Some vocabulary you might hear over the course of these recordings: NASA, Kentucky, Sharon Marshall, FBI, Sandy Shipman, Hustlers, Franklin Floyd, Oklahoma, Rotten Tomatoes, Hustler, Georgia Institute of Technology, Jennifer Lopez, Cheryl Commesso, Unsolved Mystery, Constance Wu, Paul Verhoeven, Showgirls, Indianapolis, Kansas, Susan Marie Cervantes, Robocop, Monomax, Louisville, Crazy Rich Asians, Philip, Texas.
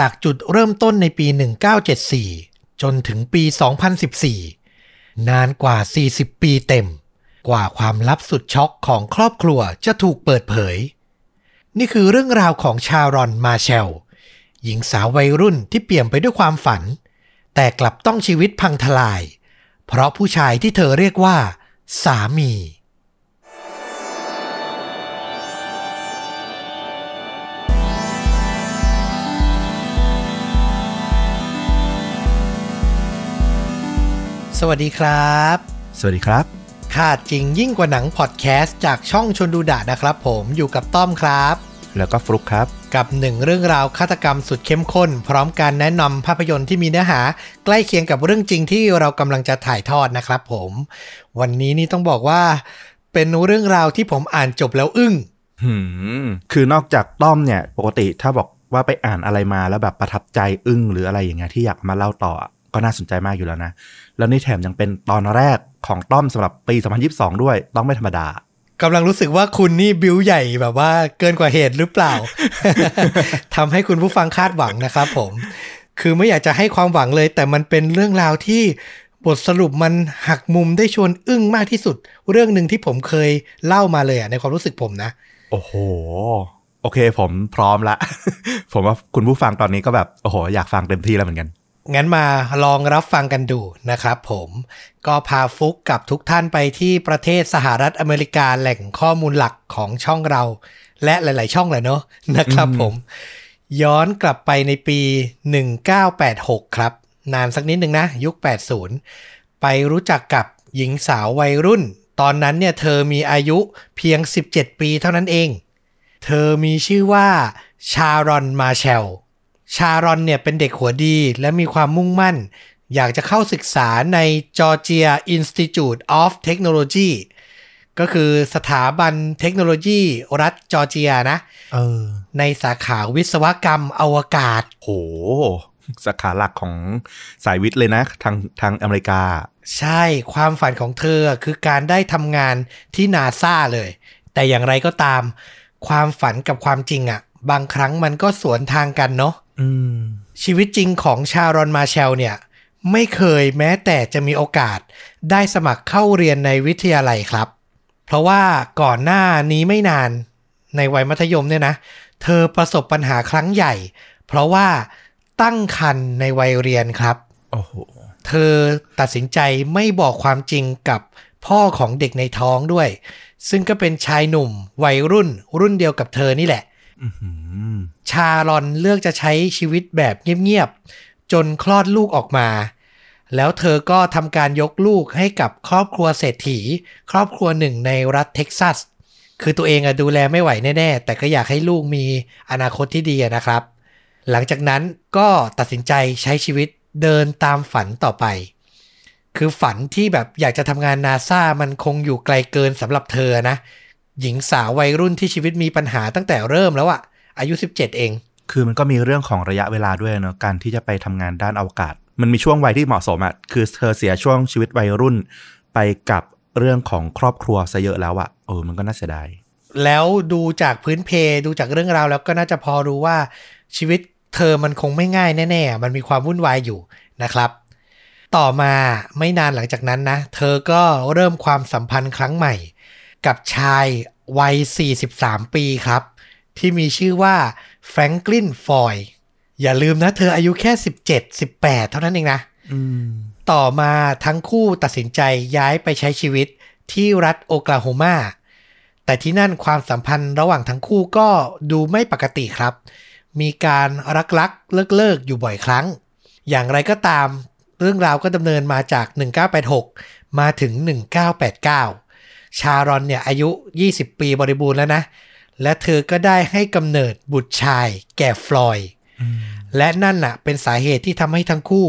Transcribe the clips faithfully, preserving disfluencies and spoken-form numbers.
จากจุดเริ่มต้นในปีหนึ่งเก้าเจ็ดสี่จนถึงปีสองพันสิบสี่นานกว่าสี่สิบปีเต็มกว่าความลับสุดช็อกของครอบครัวจะถูกเปิดเผยนี่คือเรื่องราวของชารอนมาร์แชลหญิงสาววัยรุ่นที่เปี่ยมไปด้วยความฝันแต่กลับต้องชีวิตพังทลายเพราะผู้ชายที่เธอเรียกว่าสามีสวัสดีครับสวัสดีครับข่าวจริงยิ่งกว่าหนังพอดแคสต์จากช่องชวนดูดะนะครับผมอยู่กับต้อมครับแล้วก็ฟลุ๊กครับกับหนึ่งเรื่องราวฆาตกรรมสุดเข้มข้นพร้อมการแนะนำภาพยนตร์ที่มีเนื้อหาใกล้เคียงกับเรื่องจริงที่เรากำลังจะถ่ายทอดนะครับผมวันนี้นี่ต้องบอกว่าเป็นเรื่องราวที่ผมอ่านจบแล้วอึ้งคือนอกจากต้อมเนี่ยปกติถ้าบอกว่าไปอ่านอะไรมาแล้วแบบประทับใจอึ้งหรืออะไรอย่างเงี้ยที่อยากมาเล่าต่อก็น่าสนใจมากอยู่แล้วนะแล้วนี่แถมยังเป็นตอนแรกของต้อมสำหรับปีสองพันยี่สิบสองด้วยต้องไม่ธรรมดากำลังรู้สึกว่าคุณนี่บิ้วใหญ่แบบว่าเกินกว่าเหตุหรือเปล่า ทำให้คุณผู้ฟังคาดหวังนะครับผมคือไม่อยากจะให้ความหวังเลยแต่มันเป็นเรื่องราวที่บทสรุปมันหักมุมได้ชวนอึ้งมากที่สุดเรื่องนึงที่ผมเคยเล่ามาเลยในความรู้สึกผมนะโอ้โหโอเคผมพร้อมละ ผมว่าคุณผู้ฟังตอนนี้ก็แบบโอ้โหอยากฟังเต็มที่แล้วเหมือนกันงั้นมาลองรับฟังกันดูนะครับผมก็พาฟุกกับทุกท่านไปที่ประเทศสหรัฐอเมริกาแหล่งข้อมูลหลักของช่องเราและหลายๆช่องแหละเนาะนะครับผมย้อนกลับไปในปีหนึ่งเก้าแปดหกครับนานสักนิดนึงนะยุคแปดสิบไปรู้จักกับหญิงสาววัยรุ่นตอนนั้นเนี่ยเธอมีอายุเพียงสิบเจ็ดปีเท่านั้นเองเธอมีชื่อว่าชารอนมาร์แชลชารอนเนี่ยเป็นเด็กหัวดีและมีความมุ่งมั่นอยากจะเข้าศึกษาใน Georgia Institute of Technology ก็คือสถาบันเทคโนโลยีรัฐจอร์เจียนะเออในสาขาวิศวกรรมอวกาศโหสาขาหลักของสายวิทย์เลยนะทางทางอเมริกาใช่ความฝันของเธอคือการได้ทำงานที่ NASA เลยแต่อย่างไรก็ตามความฝันกับความจริงอะบางครั้งมันก็สวนทางกันเนาะชีวิตจริงของชารอนมาร์แชลเนี่ยไม่เคยแม้แต่จะมีโอกาสได้สมัครเข้าเรียนในวิทยาลัยครับเพราะว่าก่อนหน้านี้ไม่นานในวัยมัธยมเนี่ยนะเธอประสบปัญหาครั้งใหญ่เพราะว่าตั้งครรภ์ในวัยเรียนครับโอ้โหเธอตัดสินใจไม่บอกความจริงกับพ่อของเด็กในท้องด้วยซึ่งก็เป็นชายหนุ่มวัยรุ่นรุ่นเดียวกับเธอนี่แหละชารอนเลือกจะใช้ชีวิตแบบเงียบๆจนคลอดลูกออกมาแล้วเธอก็ทำการยกลูกให้กับครอบครัวเศรษฐีครอบครัวหนึ่งในรัฐเท็กซัสคือตัวเองอะดูแลไม่ไหวแน่ๆแต่ก็อยากให้ลูกมีอนาคตที่ดีนะครับหลังจากนั้นก็ตัดสินใจใช้ชีวิตเดินตามฝันต่อไปคือฝันที่แบบอยากจะทำงาน NASA มันคงอยู่ไกลเกินสำหรับเธอนะหญิงสาววัยรุ่นที่ชีวิตมีปัญหาตั้งแต่เริ่มแล้วอะอายุสิบเจ็ดเองคือมันก็มีเรื่องของระยะเวลาด้วยเนาะการที่จะไปทำงานด้านอวกาศมันมีช่วงวัยที่เหมาะสมอะคือเธอเสียช่วงชีวิตวัยรุ่นไปกับเรื่องของครอบครัวซะเยอะแล้วอะเออมันก็น่าเสียดายแล้วดูจากพื้นเพดูจากเรื่องราวแล้วก็น่าจะพอรู้ว่าชีวิตเธอมันคงไม่ง่ายแน่ๆมันมีความวุ่นวายอยู่นะครับต่อมาไม่นานหลังจากนั้นนะเธอก็เริ่มความสัมพันธ์ครั้งใหม่กับชายวัยสี่สิบสามปีครับที่มีชื่อว่าแฟรงคลินฟอยด์อย่าลืมนะเธออายุแค่สิบเจ็ด สิบแปดเท่านั้นเองนะต่อมาทั้งคู่ตัดสินใจย้ายไปใช้ชีวิตที่รัฐโอคลาโฮมาแต่ที่นั่นความสัมพันธ์ระหว่างทั้งคู่ก็ดูไม่ปกติครับมีการรักๆเลิกๆอยู่บ่อยครั้งอย่างไรก็ตามเรื่องราวก็ดำเนินมาจากหนึ่งเก้าแปดหกมาถึงหนึ่งเก้าแปดเก้าชารอนเนี่ยอายุยี่สิบปีบริบูรณ์แล้วนะและเธอก็ได้ให้กำเนิดบุตรชายแก่ฟลอยด์และนั่นน่ะเป็นสาเหตุที่ทำให้ทั้งคู่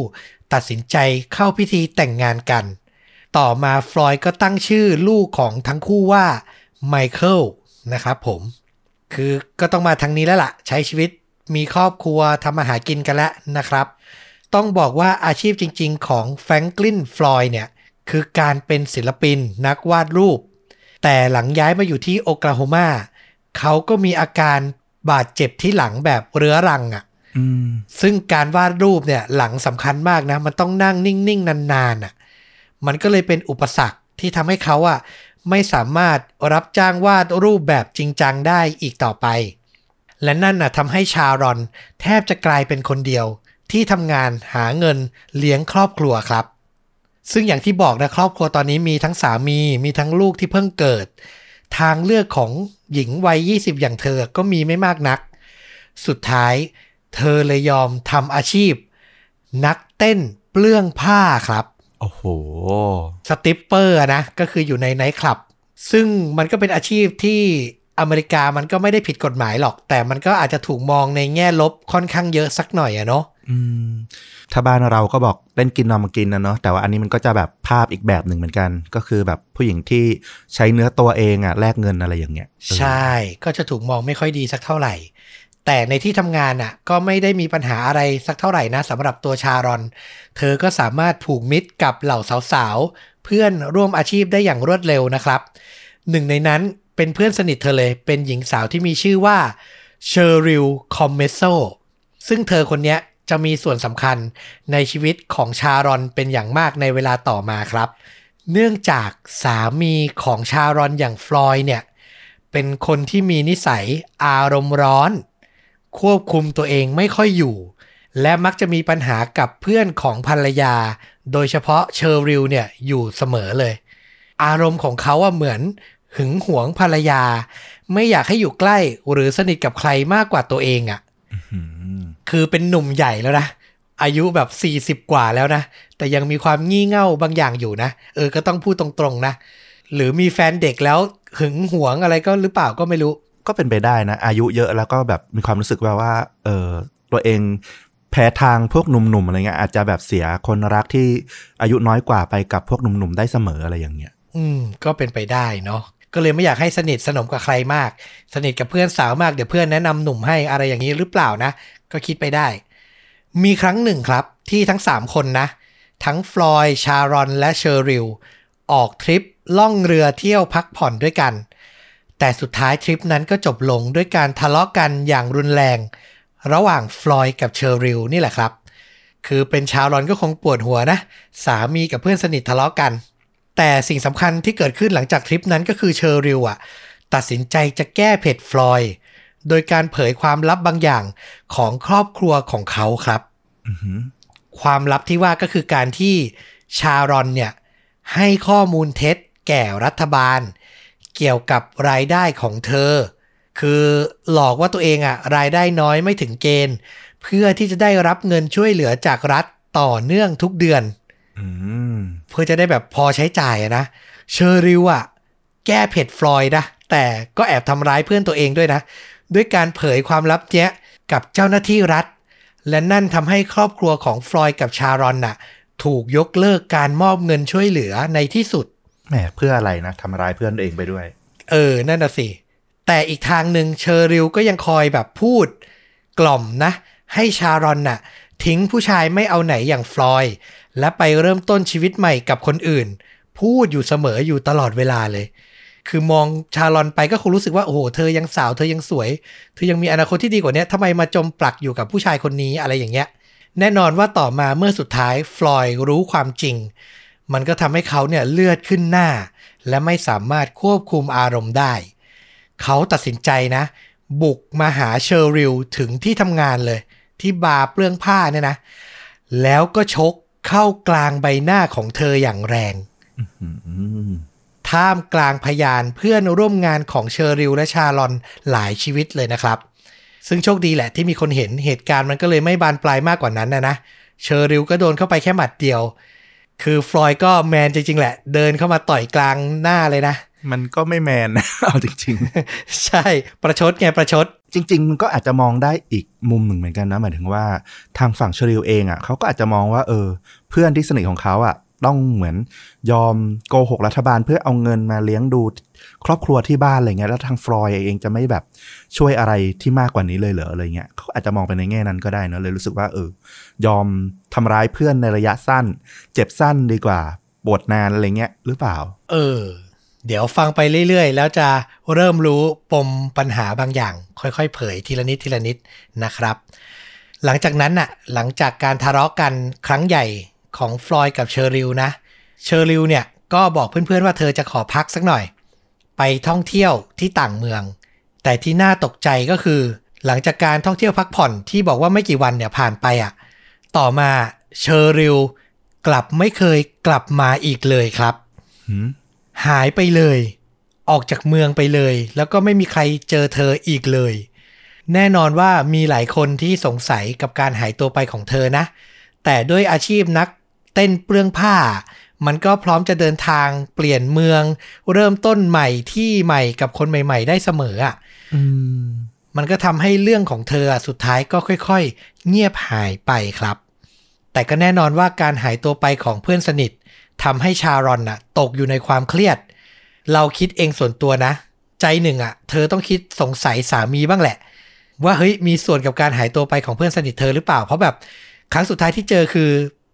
ตัดสินใจเข้าพิธีแต่งงานกันต่อมาฟลอยด์ก็ตั้งชื่อลูกของทั้งคู่ว่าไมเคิลนะครับผมคือก็ต้องมาทางนี้แล้วล่ะใช้ชีวิตมีครอบครัวทำมาหากินกันแล้วนะครับต้องบอกว่าอาชีพจริงๆของแฟรงคลินฟลอยด์เนี่ยคือการเป็นศิลปินนักวาดรูปแต่หลังย้ายมาอยู่ที่โอคลาโฮมาเขาก็มีอาการบาดเจ็บที่หลังแบบเรื้อรังอ่ะ ซึ่งการวาดรูปเนี่ยหลังสำคัญมากนะมันต้องนั่งนิ่งๆนานๆอ่ะมันก็เลยเป็นอุปสรรคที่ทำให้เขาอ่ะไม่สามารถรับจ้างวาดรูปแบบจริงจังได้อีกต่อไปและนั่นน่ะทำให้ชารอนแทบจะกลายเป็นคนเดียวที่ทำงานหาเงินเลี้ยงครอบครัวครับซึ่งอย่างที่บอกนะครอบครัวตอนนี้มีทั้งสามีมีทั้งลูกที่เพิ่งเกิดทางเลือกของหญิงวัยยี่สิบอย่างเธอก็มีไม่มากนักสุดท้ายเธอเลยยอมทำอาชีพนักเต้นเปลื้องผ้าครับโอ้โหสติปเปอร์นะก็คืออยู่ในไนท์คลับซึ่งมันก็เป็นอาชีพที่อเมริกามันก็ไม่ได้ผิดกฎหมายหรอกแต่มันก็อาจจะถูกมองในแง่ลบค่อนข้างเยอะสักหน่อยอะเนาะอืมถ้าบ้านเราก็บอกเล่นกินนอนมากินนะเนาะแต่ว่าอันนี้มันก็จะแบบภาพอีกแบบหนึ่งเหมือนกันก็คือแบบผู้หญิงที่ใช้เนื้อตัวเองอะแลกเงินอะไรอย่างเงี้ยใช่ก็จะถูกมองไม่ค่อยดีสักเท่าไหร่แต่ในที่ทำงานน่ะก็ไม่ได้มีปัญหาอะไรสักเท่าไหร่นะสำหรับตัวชารอนเธอก็สามารถผูกมิตรกับเหล่าสาวๆเพื่อนร่วมอาชีพได้อย่างรวดเร็วนะครับหนึ่งในนั้นเป็นเพื่อนสนิทเธอเลยเป็นหญิงสาวที่มีชื่อว่าเชอริลคอมเมโซซึ่งเธอคนนี้จะมีส่วนสำคัญในชีวิตของชารอนเป็นอย่างมากในเวลาต่อมาครับเนื่องจากสามีของชารอนอย่างฟลอยด์เนี่ยเป็นคนที่มีนิสัยอารมณ์ร้อนควบคุมตัวเองไม่ค่อยอยู่และมักจะมีปัญหากับเพื่อนของภรรยาโดยเฉพาะเชอริลเนี่ยอยู่เสมอเลยอารมณ์ของเขาอะเหมือนหึงหวงภรรยาไม่อยากให้อยู่ใกล้หรือสนิทกับใครมากกว่าตัวเองอะ mm-hmm. คือเป็นหนุ่มใหญ่แล้วนะอายุแบบสี่สิบกว่าแล้วนะแต่ยังมีความงี่เง่าบางอย่างอยู่นะเออก็ต้องพูดตรงๆนะหรือมีแฟนเด็กแล้วหึงหวงอะไรก็หรือเปล่าก็ไม่รู้ก็เป็นไปได้นะอายุเยอะแล้วก็แบบมีความรู้สึกแบบว่าเออตัวเองแพ้ทางพวกหนุ่มๆอะไรเงี้ยอาจจะแบบเสียคนรักที่อายุน้อยกว่าไปกับพวกหนุ่มๆได้เสมออะไรอย่างเงี้ยอืมก็เป็นไปได้เนาะก็เลยไม่อยากให้สนิทสนมกับใครมากสนิทกับเพื่อนสาวมากเดี๋ยวเพื่อนแนะนำหนุ่มให้อะไรอย่างนี้หรือเปล่านะก็คิดไปได้มีครั้งหนึ่งครับที่ทั้งสามคนนะทั้งฟลอยด์ชารอนและเชอริลออกทริปล่องเรือเที่ยวพักผ่อนด้วยกันแต่สุดท้ายทริปนั้นก็จบลงด้วยการทะเลาะกันอย่างรุนแรงระหว่างฟลอยด์กับเชอริลนี่แหละครับคือเป็นชารอนก็คงปวดหัวนะสามีกับเพื่อนสนิททะเลาะกันแต่สิ่งสำคัญที่เกิดขึ้นหลังจากทริปนั้นก็คือเชอริลอ่ะตัดสินใจจะแก้เผ็ดฟลอยด์โดยการเผยความลับบางอย่างของครอบครัวของเขาครับ mm-hmm. ความลับที่ว่าก็คือการที่ชารอนเนี่ยให้ข้อมูลเท็จแก่รัฐบาลเกี่ยวกับรายได้ของเธอคือหลอกว่าตัวเองอะรายได้น้อยไม่ถึงเกณฑ์เพื่อที่จะได้รับเงินช่วยเหลือจากรัฐต่อเนื่องทุกเดือน mm. เพื่อจะได้แบบพอใช้จ่ายนะเชอริลอะแก้เผ็ดฟลอยด์นะแต่ก็แอบทำร้ายเพื่อนตัวเองด้วยนะด้วยการเผยความลับเนี้ยกับเจ้าหน้าที่รัฐและนั่นทำให้ครอบครัวของฟลอยด์กับชารอนน่ะถูกยกเลิกการมอบเงินช่วยเหลือในที่สุดแหมเพื่ออะไรนะทำร้ายเพื่อนเองไปด้วยเออนั่นน่ะสิแต่อีกทางหนึ่งเชอริลก็ยังคอยแบบพูดกล่อมนะให้ชารอนน่ะทิ้งผู้ชายไม่เอาไหนอย่างฟลอยด์และไปเริ่มต้นชีวิตใหม่กับคนอื่นพูดอยู่เสมออยู่ตลอดเวลาเลยคือมองชารอนไปก็คงรู้สึกว่าโอ้โหเธอยังสาวเธอยังสวยเธอยังมีอนาคตที่ดีกว่านี้ทำไมมาจมปลักอยู่กับผู้ชายคนนี้อะไรอย่างเงี้ยแน่นอนว่าต่อมาเมื่อสุดท้ายฟลอยด์รู้ความจริงมันก็ทำให้เขาเนี่ยเลือดขึ้นหน้าและไม่สามารถควบคุมอารมณ์ได้เขาตัดสินใจนะบุกมาหาเชอริลถึงที่ทำงานเลยที่บาร์เปลื้องผ้าเนี่ยนะแล้วก็ชกเข้ากลางใบหน้าของเธออย่างแรง ท่ามกลางพยานเพื่อนร่วมงานของเชอริลและชารอนหลายชีวิตเลยนะครับซึ่งโชคดีแหละที่มีคนเห็นเหตุการณ์มันก็เลยไม่บานปลายมากกว่านั้นนะนะเชอริลก็โดนเข้าไปแค่หมัดเดียวคือฟลอยด์ก็แมนจริงๆแหละเดินเข้ามาต่อยกลางหน้าเลยนะมันก็ไม่แมนนะเอาจริงๆใช่ประชดไงประชดจริงๆมันก็อาจจะมองได้อีกมุมหนึ่งเหมือนกันนะหมายถึงว่าทางฝั่งเชอริลเองอ่ะเขาก็อาจจะมองว่าเออเพื่อนที่สนิทของเขาอ่ะต้องเหมือนยอมโกหกรัฐบาลเพื่อเอาเงินมาเลี้ยงดูครอบครัวที่บ้านอะไรเงี้ยแล้วทางฟลอยด์เองจะไม่แบบช่วยอะไรที่มากกว่านี้เลยเหรออะไรเงี้ยเขาอาจจะมองไปในแง่นั้นก็ได้นะเลยรู้สึกว่าเออยอมทำร้ายเพื่อนในระยะสั้นเจ็บสั้นดีกว่าปวดนานอะไรเงี้ยหรือเปล่าเออเดี๋ยวฟังไปเรื่อยๆแล้วจะเริ่มรู้ปมปัญหาบางอย่างค่อยๆเผยทีละนิดทีละนิดนะครับ หลังจากนั้นน่ะหลังจากการทะเลาะกันครั้งใหญ่ของฟลอยด์กับเชอริลนะเชอริลเนี่ยก็บอกเพื่อนๆว่าเธอจะขอพักสักหน่อยไปท่องเที่ยวที่ต่างเมืองแต่ที่น่าตกใจก็คือหลังจากการท่องเที่ยวพักผ่อนที่บอกว่าไม่กี่วันเนี่ยผ่านไปอ่ะต่อมาเชอริลกลับไม่เคยกลับมาอีกเลยครับหายไปเลยออกจากเมืองไปเลยแล้วก็ไม่มีใครเจอเธออีกเลยแน่นอนว่ามีหลายคนที่สงสัยกับการหายตัวไปของเธอนะแต่ด้วยอาชีพนักเต้นเปลืองผ้ามันก็พร้อมจะเดินทางเปลี่ยนเมืองเริ่มต้นใหม่ที่ใหม่กับคนใหม่ๆได้เสมออ่ะมันก็ทำให้เรื่องของเธอสุดท้ายก็ค่อยๆเงียบหายไปครับแต่ก็แน่นอนว่าการหายตัวไปของเพื่อนสนิททำให้ชารอนน่ะตกอยู่ในความเครียดเราคิดเองส่วนตัวนะใจหนึ่งอ่ะเธอต้องคิดสงสัยสามีบ้างแหละว่าเฮ้ยมีส่วนกับการหายตัวไปของเพื่อนสนิทเธอหรือเปล่าเพราะแบบครั้งสุดท้ายที่เจอคือ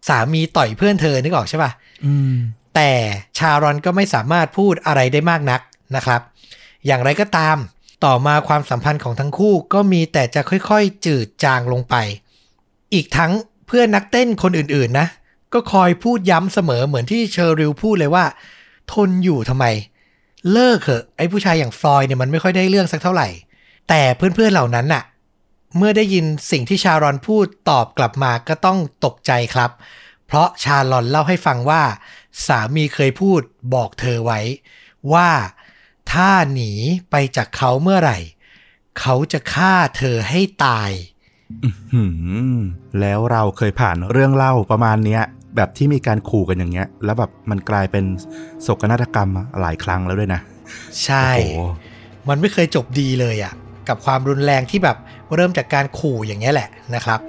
สามีต่อยเพื่อนเธอนึกออกใช่ป่ะแต่ชารอนก็ไม่สามารถพูดอะไรได้มากนักนะครับอย่างไรก็ตามต่อมาความสัมพันธ์ของทั้งคู่ก็มีแต่จะค่อยๆจืดจางลงไปอีกทั้งเพื่อนนักเต้นคนอื่นๆนะก็คอยพูดย้ำเสมอเหมือนที่เชอริลพูดเลยว่าทนอยู่ทำไมเลิกเถอะไอ้ผู้ชายอย่างฟลอยด์เนี่ยมันไม่ค่อยได้เรื่องสักเท่าไหร่แต่เพื่อนๆเหล่านั้นน่ะเมื่อได้ยินสิ่งที่ชารอนพูดตอบกลับมาก็ต้องตกใจครับเพราะชารอนเล่าให้ฟังว่าสามีเคยพูดบอกเธอไว้ว่าถ้าหนีไปจากเขาเมื่อไหร่เขาจะฆ่าเธอให้ตายแล้วเราเคยผ่านเรื่องเล่าประมาณเนี้ยแบบที่มีการขู่กันอย่างเงี้ยแล้วแบบมันกลายเป็นโศกนาฏกรรมหลายครั้งแล้วด้วยนะใช่มันไม่เคยจบดีเลยอ่ะกับความรุนแรงที่แบบเริ่มจากการขู่อย่างเงี้ยแหละนะครับ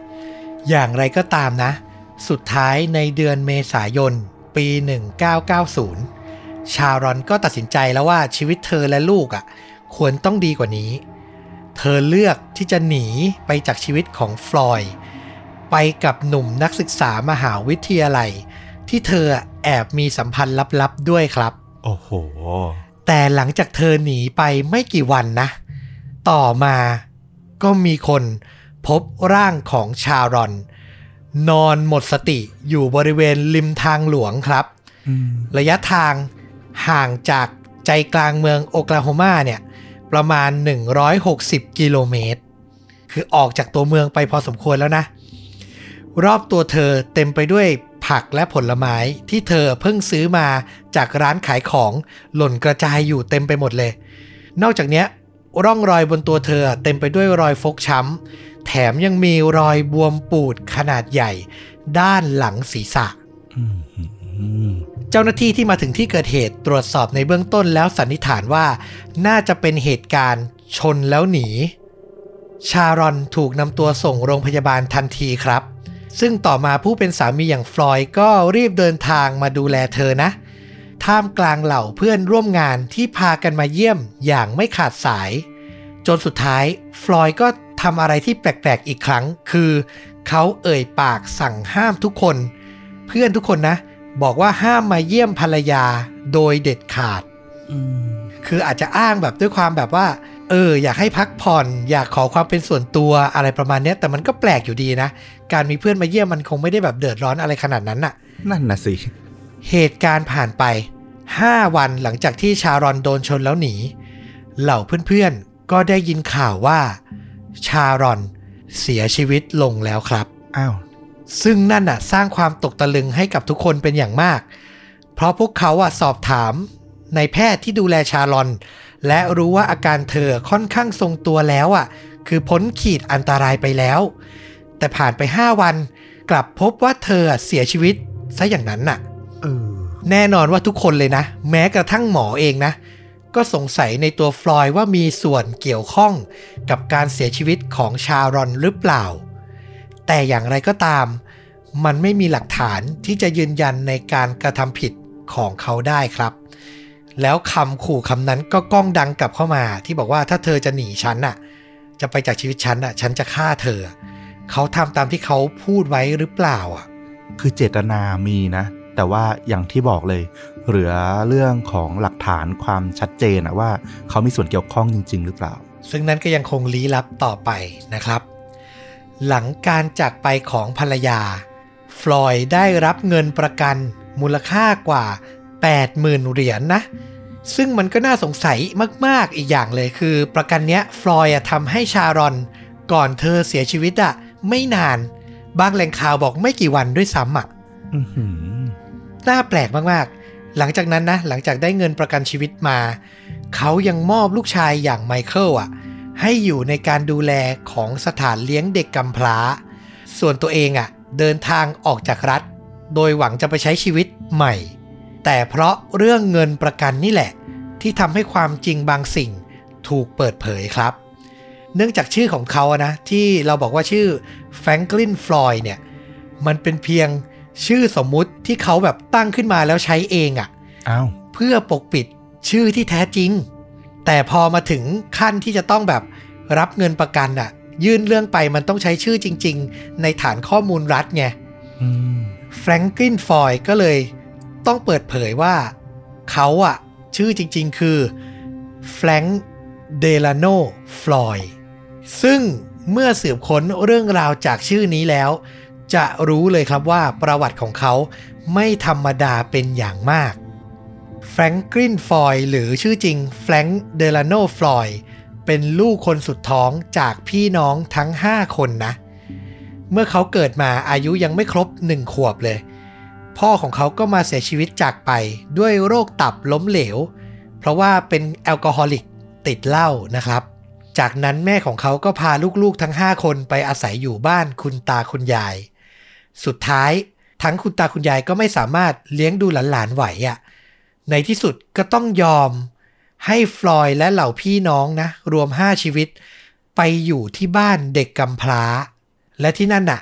อย่างไรก็ตามนะสุดท้ายในเดือนเมษายนปีหนึ่งพันเก้าร้อยเก้าสิบชารอนก็ตัดสินใจแล้วว่าชีวิตเธอและลูกอ่ะควรต้องดีกว่านี้เธอเลือกที่จะหนีไปจากชีวิตของฟลอยด์ไปกับหนุ่มนักศึกษามหาวิทยาลัยที่เธอแอบมีสัมพันธ์ลับๆด้วยครับโอ้โหแต่หลังจากเธอหนีไปไม่กี่วันนะต่อมาก็มีคนพบร่างของชารอนนอนหมดสติอยู่บริเวณริมทางหลวงครับระยะทางห่างจากใจกลางเมืองโอคลาโฮมาเนี่ยประมาณหนึ่งร้อยหกสิบกิโลเมตรคือออกจากตัวเมืองไปพอสมควรแล้วนะรอบตัวเธอเต็มไปด้วยผักและผลไม้ที่เธอเพิ่งซื้อมาจากร้านขายของหล่นกระจายอยู่เต็มไปหมดเลยนอกจากนี้ร่องรอยบนตัวเธอเต็มไปด้วยรอยฟกช้ำแถมยังมีรอยบวมปูดขนาดใหญ่ด้านหลังศีรษะ เจ้าหน้าที่ที่มาถึงที่เกิดเหตุตรวจสอบในเบื้องต้นแล้วสันนิษฐานว่าน่าจะเป็นเหตุการณ์ชนแล้วหนีชารอนถูกนำตัวส่งโรงพยาบาลทันทีครับซึ่งต่อมาผู้เป็นสามีอย่างฟลอยด์ก็รีบเดินทางมาดูแลเธอนะท่ามกลางเหล่าเพื่อนร่วมงานที่พากันมาเยี่ยมอย่างไม่ขาดสายจนสุดท้ายฟลอยด์ก็ทำอะไรที่แปลกๆอีกครั้งคือเขาเอ่ยปากสั่งห้ามทุกคนเพื่อนทุกคนนะบอกว่าห้ามมาเยี่ยมภรรยาโดยเด็ดขาดคืออาจจะอ้างแบบด้วยความแบบว่าเอออยากให้พักผ่อนอยากขอความเป็นส่วนตัวอะไรประมาณนี้แต่มันก็แปลกอยู่ดีนะการมีเพื่อนมาเยี่ยมมันคงไม่ได้แบบเดือดร้อนอะไรขนาดนั้นน่ะนั่นน่ะสิเหตุการณ์ผ่านไปห้าวันหลังจากที่ชารอนโดนชนแล้วหนีเหล่าเพื่อนๆก็ได้ยินข่าวว่าชารอนเสียชีวิตลงแล้วครับอ้าวซึ่งนั่นน่ะสร้างความตกตะลึงให้กับทุกคนเป็นอย่างมากเพราะพวกเขาอ่ะสอบถามนายแพทย์ที่ดูแลชารอนและรู้ว่าอาการเธอค่อนข้างทรงตัวแล้วอ่ะคือพ้นขีดอันตรายไปแล้วแต่ผ่านไปห้าวันกลับพบว่าเธอเสียชีวิตซะอย่างนั้นน่ะเออแน่นอนว่าทุกคนเลยนะแม้กระทั่งหมอเองนะก็สงสัยในตัวฟลอยด์ว่ามีส่วนเกี่ยวข้องกับการเสียชีวิตของชารอนหรือเปล่าแต่อย่างไรก็ตามมันไม่มีหลักฐานที่จะยืนยันในการกระทำผิดของเขาได้ครับแล้วคำขู่คำนั้นก็ก้องดังกลับเข้ามาที่บอกว่าถ้าเธอจะหนีฉันน่ะจะไปจากชีวิตฉันน่ะฉันจะฆ่าเธอเขาทำตามที่เขาพูดไว้หรือเปล่าอ่ะคือเจตนามีนะแต่ว่าอย่างที่บอกเลยเหลือเรื่องของหลักฐานความชัดเจนนะว่าเขามีส่วนเกี่ยวข้องจริงๆหรือเปล่าซึ่งนั้นก็ยังคงลี้ลับต่อไปนะครับ หลังการจากไปของภรรยาฟลอยด์ได้รับเงินประกันมูลค่ากว่า แปดหมื่น เหรียญ นะซึ่งมันก็น่าสงสัยมากๆอีกอย่างเลยคือประกันเนี้ยฟลอยด์ทำให้ชารอนก่อนเธอเสียชีวิตอะไม่นานบางแหล่งข่าวบอกไม่กี่วันด้วยซ้ำอะน่าแปลกมากๆหลังจากนั้นนะหลังจากได้เงินประกันชีวิตมาเขายังมอบลูกชายอย่างไมเคิลอะให้อยู่ในการดูแลของสถานเลี้ยงเด็กกำพร้าส่วนตัวเองอะเดินทางออกจากรัฐโดยหวังจะไปใช้ชีวิตใหม่แต่เพราะเรื่องเงินประกันนี่แหละที่ทำให้ความจริงบางสิ่งถูกเปิดเผยครับเนื่องจากชื่อของเขานะที่เราบอกว่าชื่อแฟรงคลินฟลอยด์เนี่ยมันเป็นเพียงชื่อสมมุติที่เขาแบบตั้งขึ้นมาแล้วใช้เองอ่ะอ้าวเพื่อปกปิดชื่อที่แท้จริงแต่พอมาถึงขั้นที่จะต้องแบบรับเงินประกันอ่ะยื่นเรื่องไปมันต้องใช้ชื่อจริงๆในฐานข้อมูลรัฐไงแฟรงคลินฟลอยด์ก็เลยต้องเปิดเผยว่าเขาอ่ะชื่อจริงๆคือแฟรงค์เดลาโนฟลอยด์ซึ่งเมื่อสืบค้นเรื่องราวจากชื่อนี้แล้วจะรู้เลยครับว่าประวัติของเขาไม่ธรรมดาเป็นอย่างมากแฟรงคลินฟลอยด์หรือชื่อจริงแฟรงค์เดลาโนฟลอยด์เป็นลูกคนสุดท้องจากพี่น้องทั้งห้าคนนะเมื่อเขาเกิดมาอายุยังไม่ครบหนึ่งขวบเลยพ่อของเขาก็มาเสียชีวิตจากไปด้วยโรคตับล้มเหลวเพราะว่าเป็นแอลกอฮอลิกติดเหล้านะครับจากนั้นแม่ของเขาก็พาลูกๆทั้งห้าคนไปอาศัยอยู่บ้านคุณตาคุณยายสุดท้ายทั้งคุณตาคุณยายก็ไม่สามารถเลี้ยงดูหลานๆไหวอ่ะในที่สุดก็ต้องยอมให้ฟลอยด์และเหล่าพี่น้องนะรวมห้าชีวิตไปอยู่ที่บ้านเด็กกำพร้าและที่นั่นน่ะ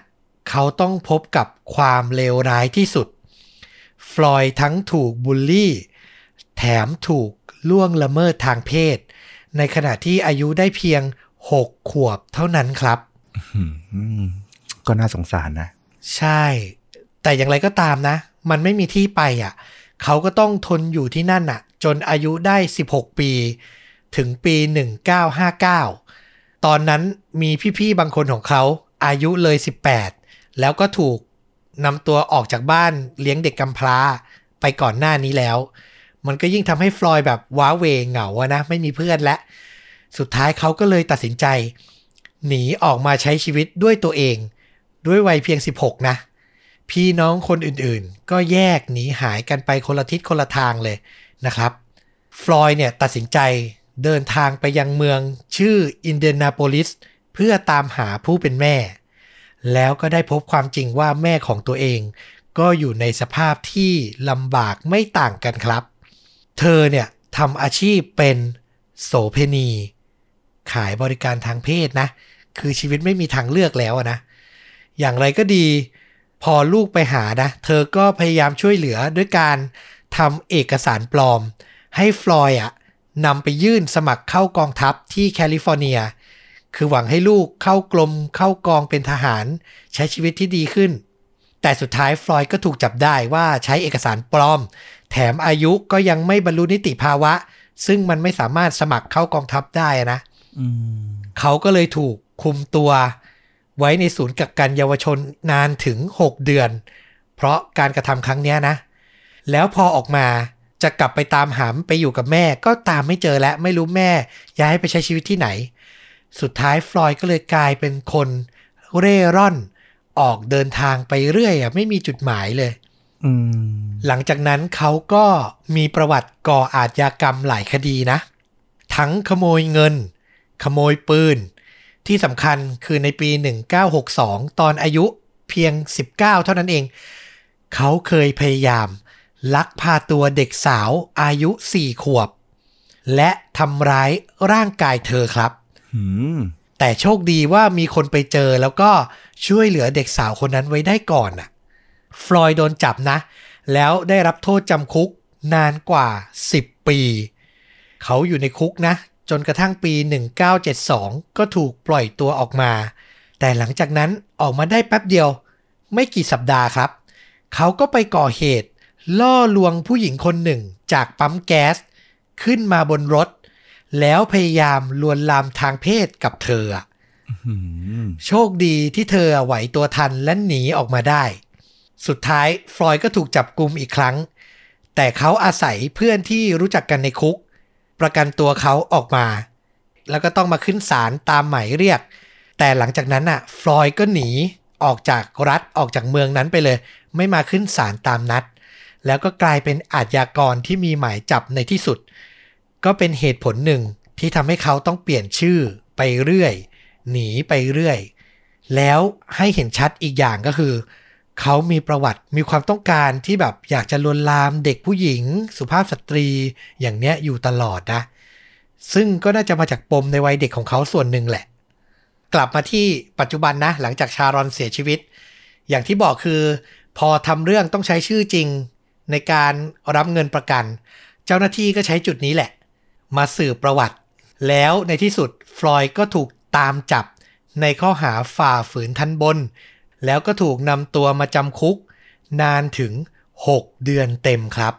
เขาต้องพบกับความเลวร้ายที่สุดฟลอยด์ทั้งถูกบูลลี่แถมถูกล่วงละเมิดทางเพศในขณะที่อายุได้เพียงหกขวบเท่านั้นครับก็น่าสงสารนะใช่แต่อย่างไรก็ตามนะมันไม่มีที่ไปอ่ะเขาก็ต้องทนอยู่ที่นั่นน่ะจนอายุได้สิบหกปีถึงปีหนึ่งพันเก้าร้อยห้าสิบเก้าตอนนั้นมีพี่ๆบางคนของเขาอายุเลยสิบแปดแล้วก็ถูกนำตัวออกจากบ้านเลี้ยงเด็กกำพร้าไปก่อนหน้านี้แล้วมันก็ยิ่งทำให้ฟลอยด์แบบว้าเหวเหงาอะนะไม่มีเพื่อนและสุดท้ายเขาก็เลยตัดสินใจหนีออกมาใช้ชีวิตด้วยตัวเองด้วยวัยเพียงสิบหกนะพี่น้องคนอื่นๆก็แยกหนีหายกันไปคนละทิศคนละทางเลยนะครับฟลอยด์เนี่ยตัดสินใจเดินทางไปยังเมืองชื่ออินเดียนาโพลิสเพื่อตามหาผู้เป็นแม่แล้วก็ได้พบความจริงว่าแม่ของตัวเองก็อยู่ในสภาพที่ลำบากไม่ต่างกันครับเธอเนี่ยทำอาชีพเป็นโสเภณีขายบริการทางเพศนะคือชีวิตไม่มีทางเลือกแล้วนะอย่างไรก็ดีพอลูกไปหานะเธอก็พยายามช่วยเหลือด้วยการทำเอกสารปลอมให้ฟลอยด์อ่ะนำไปยื่นสมัครเข้ากองทัพที่แคลิฟอร์เนียคือหวังให้ลูกเข้ากรมเข้ากองเป็นทหารใช้ชีวิตที่ดีขึ้นแต่สุดท้ายฟลอยด์ก็ถูกจับได้ว่าใช้เอกสารปลอมแถมอายุก็ยังไม่บรรลุนิติภาวะซึ่งมันไม่สามารถสมัครเข้ากองทัพได้นะเขาก็เลยถูกคุมตัวไว้ในศูนย์กักกันเยาวชนนานถึงหกเดือนเพราะการกระทำครั้งนี้นะแล้วพอออกมาจะกลับไปตามหาไปอยู่กับแม่ก็ตามไม่เจอและไม่รู้แม่ย้ายไปใช้ชีวิตที่ไหนสุดท้ายฟลอยด์ก็เลยกลายเป็นคนเร่ร่อนออกเดินทางไปเรื่อยอ่ะไม่มีจุดหมายเลยหลังจากนั้นเขาก็มีประวัติก่ออาชญากรรมหลายคดีนะทั้งขโมยเงินขโมยปืนที่สำคัญคือในปีหนึ่งพันเก้าร้อยหกสิบสองตอนอายุเพียงสิบเก้าเท่านั้นเองเขาเคยพยายามลักพาตัวเด็กสาวอายุสี่ขวบและทำร้ายร่างกายเธอครับ hmm. แต่โชคดีว่ามีคนไปเจอแล้วก็ช่วยเหลือเด็กสาวคนนั้นไว้ได้ก่อนอะฟลอยด์โดนจับนะแล้วได้รับโทษจำคุกนานกว่าสิบปีเขาอยู่ในคุกนะจนกระทั่งปีหนึ่งพันเก้าร้อยเจ็ดสิบสองก็ถูกปล่อยตัวออกมาแต่หลังจากนั้นออกมาได้แป๊บเดียวไม่กี่สัปดาห์ครับเขาก็ไปก่อเหตุล่อลวงผู้หญิงคนหนึ่งจากปั๊มแก๊สขึ้นมาบนรถแล้วพยายามลวนลามทางเพศกับเธอ โชคดีที่เธอไหวตัวทันและหนีออกมาได้สุดท้ายฟลอยด์ก็ถูกจับกุมอีกครั้งแต่เขาอาศัยเพื่อนที่รู้จักกันในคุกประกันตัวเขาออกมาแล้วก็ต้องมาขึ้นศาลตามหมายเรียกแต่หลังจากนั้นน่ะฟลอยด์ก็หนีออกจากรัฐออกจากเมืองนั้นไปเลยไม่มาขึ้นศาลตามนัดแล้วก็กลายเป็นอาชญากรที่มีหมายจับในที่สุดก็เป็นเหตุผลหนึ่งที่ทำให้เขาต้องเปลี่ยนชื่อไปเรื่อยหนีไปเรื่อยแล้วให้เห็นชัดอีกอย่างก็คือเขามีประวัติมีความต้องการที่แบบอยากจะลวนลามเด็กผู้หญิงสุภาพสตรีอย่างเนี้ยอยู่ตลอดนะซึ่งก็น่าจะมาจากปมในวัยเด็กของเขาส่วนหนึ่งแหละกลับมาที่ปัจจุบันนะหลังจากชารอนเสียชีวิตอย่างที่บอกคือพอทำเรื่องต้องใช้ชื่อจริงในการรับเงินประกันเจ้าหน้าที่ก็ใช้จุดนี้แหละมาสืบประวัติแล้วในที่สุดฟลอยด์ก็ถูกตามจับในข้อหาฝ่าฝืนทัณฑ์บนแล้วก็ถูกนำตัวมาจำคุกนานถึงหกเดือนเต็มครับ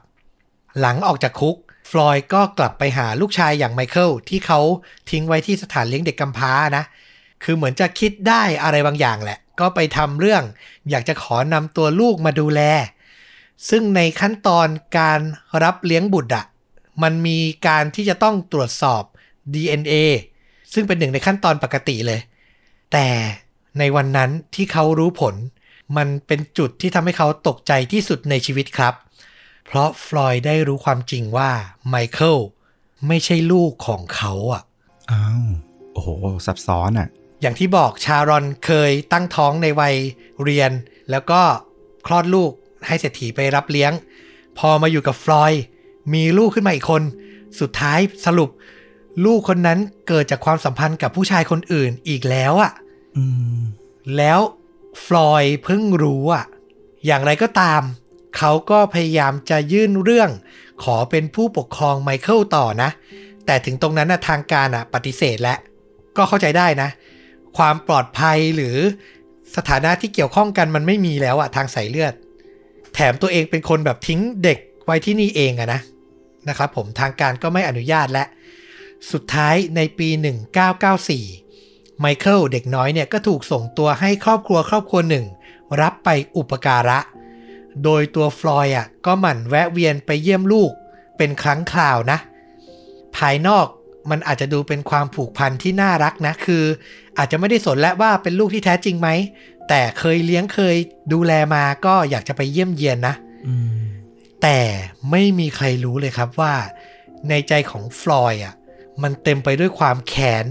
หลังออกจากคุกฟลอยด์ก็กลับไปหาลูกชายอย่างไมเคิลที่เขาทิ้งไว้ที่สถานเลี้ยงเด็กกำพร้านะคือเหมือนจะคิดได้อะไรบางอย่างแหละก็ไปทำเรื่องอยากจะขอนำตัวลูกมาดูแลซึ่งในขั้นตอนการรับเลี้ยงบุตรอะมันมีการที่จะต้องตรวจสอบ ดี เอ็น เอ ซึ่งเป็นหนึ่งในขั้นตอนปกติเลยแต่ในวันนั้นที่เขารู้ผลมันเป็นจุดที่ทำให้เขาตกใจที่สุดในชีวิตครับเพราะฟลอยด์ได้รู้ความจริงว่าไมเคิลไม่ใช่ลูกของเขาอ่ะอ้าวโอ้โหซับซ้อนอ่ะอย่างที่บอกชารอนเคยตั้งท้องในวัยเรียนแล้วก็คลอดลูกให้เศรษฐีไปรับเลี้ยงพอมาอยู่กับฟลอยด์มีลูกขึ้นมาอีกคนสุดท้ายสรุปลูกคนนั้นเกิดจากความสัมพันธ์กับผู้ชายคนอื่นอีกแล้วอ่ะแล้วฟลอยด์เพิ่งรู้อ่ะอย่างไรก็ตามเขาก็พยายามจะยื่นเรื่องขอเป็นผู้ปกครองไมเคิลต่อนะแต่ถึงตรงนั้นนะทางการอ่ะปฏิเสธและก็เข้าใจได้นะความปลอดภัยหรือสถานะที่เกี่ยวข้องกันมันไม่มีแล้วอ่ะทางสายเลือดแถมตัวเองเป็นคนแบบทิ้งเด็กไว้ที่นี่เองอ่ะนะนะครับผมทางการก็ไม่อนุญาตและสุดท้ายในปีหนึ่งเก้าเก้าสี่ไมเคิลเด็กน้อยเนี่ยก็ถูกส่งตัวให้ครอบครัวครอบครัวหนึ่งรับไปอุปการะโดยตัวฟลอยด์อ่ะก็หมั่นแวะเวียนไปเยี่ยมลูกเป็นครั้งคราวนะภายนอกมันอาจจะดูเป็นความผูกพันที่น่ารักนะคืออาจจะไม่ได้สนและว่าเป็นลูกที่แท้จริงไหมแต่เคยเลี้ยงเคยดูแลมาก็อยากจะไปเยี่ยมเยียนนะ mm. แต่ไม่มีใครรู้เลยครับว่าในใจของฟลอยด์อ่ะมันเต็มไปด้วยความแค้น